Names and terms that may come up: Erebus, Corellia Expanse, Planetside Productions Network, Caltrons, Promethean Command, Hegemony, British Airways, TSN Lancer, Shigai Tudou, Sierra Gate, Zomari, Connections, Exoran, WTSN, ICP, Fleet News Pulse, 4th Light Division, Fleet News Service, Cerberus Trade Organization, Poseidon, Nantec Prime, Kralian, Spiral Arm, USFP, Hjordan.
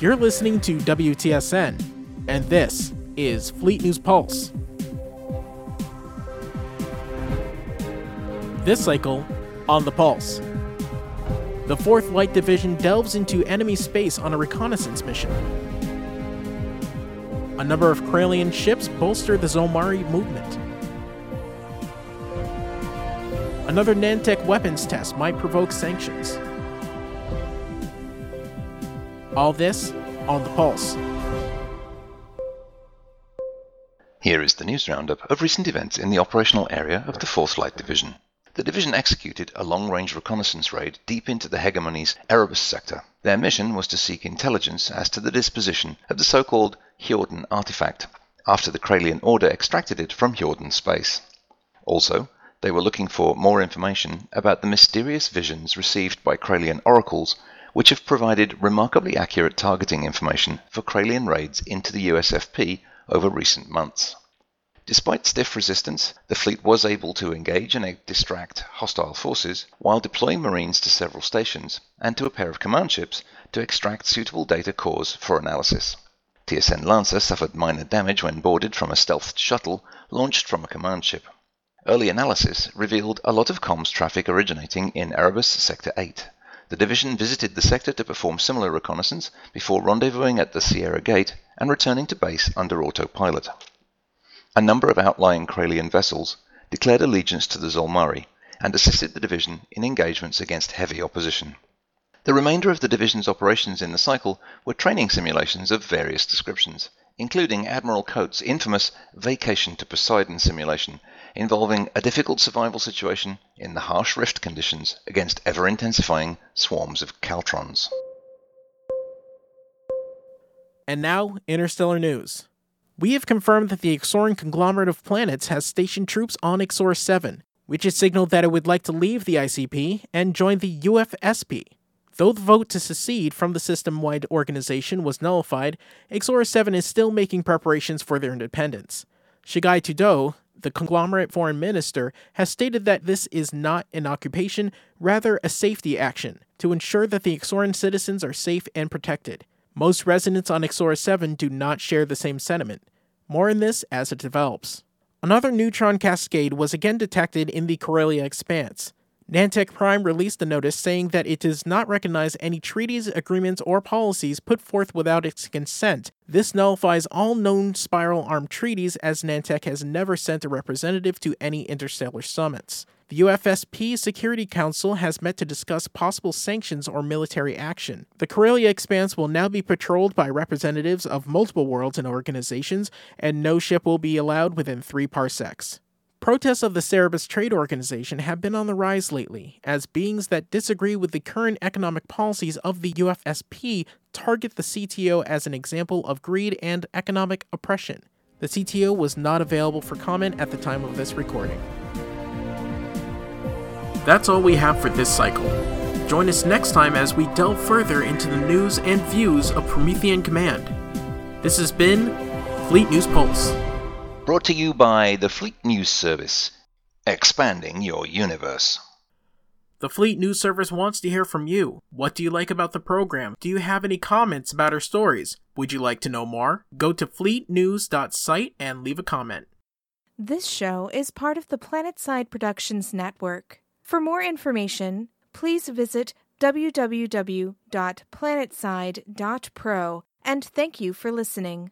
You're listening to WTSN, and this is Fleet News Pulse. This cycle, on the Pulse. The 4th Light Division delves into enemy space on a reconnaissance mission. A number of Kralian ships bolster the Zomari movement. Another Nantec weapons test might provoke sanctions. All this on the Pulse. Here is the news roundup of recent events in the operational area of the 4th Light Division. The division executed a long-range reconnaissance raid deep into the Hegemony's Erebus sector. Their mission was to seek intelligence as to the disposition of the so-called Hjordan artifact, after the Kralian Order extracted it from Hjordan space. Also, they were looking for more information about the mysterious visions received by Kralian oracles, which have provided remarkably accurate targeting information for Kralian raids into the USFP over recent months. Despite stiff resistance, the fleet was able to engage and distract hostile forces while deploying marines to several stations and to a pair of command ships to extract suitable data cores for analysis. TSN Lancer suffered minor damage when boarded from a stealthed shuttle launched from a command ship. Early analysis revealed a lot of comms traffic originating in Erebus Sector 8. The division visited the sector to perform similar reconnaissance before rendezvousing at the Sierra Gate and returning to base under autopilot. A number of outlying Kralian vessels declared allegiance to the Zomari and assisted the division in engagements against heavy opposition. The remainder of the division's operations in the cycle were training simulations of various descriptions, including Admiral Coates' infamous Vacation to Poseidon simulation, involving a difficult survival situation in the harsh rift conditions against ever-intensifying swarms of Caltrons. And now, Interstellar News. We have confirmed that the Exoran conglomerate of planets has stationed troops on Exor 7, which has signaled that it would like to leave the ICP and join the USFP. Though the vote to secede from the system-wide organization was nullified, Exor 7 is still making preparations for their independence. Shigai Tudou, the conglomerate foreign minister, has stated that this is not an occupation, rather a safety action, to ensure that the Exoran citizens are safe and protected. Most residents on Exor 7 do not share the same sentiment. More on this as it develops. Another neutron cascade was again detected in the Corellia Expanse. Nantec Prime released a notice saying that it does not recognize any treaties, agreements, or policies put forth without its consent. This nullifies all known Spiral Arm treaties, as Nantec has never sent a representative to any interstellar summits. The USFP Security Council has met to discuss possible sanctions or military action. The Corellia Expanse will now be patrolled by representatives of multiple worlds and organizations, and no ship will be allowed within 3 parsecs. Protests of the Cerberus Trade Organization have been on the rise lately, as beings that disagree with the current economic policies of the USFP target the CTO as an example of greed and economic oppression. The CTO was not available for comment at the time of this recording. That's all we have for this cycle. Join us next time as we delve further into the news and views of Promethean Command. This has been Fleet News Pulse. Brought to you by the Fleet News Service, expanding your universe. The Fleet News Service wants to hear from you. What do you like about the program? Do you have any comments about our stories? Would you like to know more? Go to fleetnews.site and leave a comment. This show is part of the Planetside Productions Network. For more information, please visit www.planetside.pro, and thank you for listening.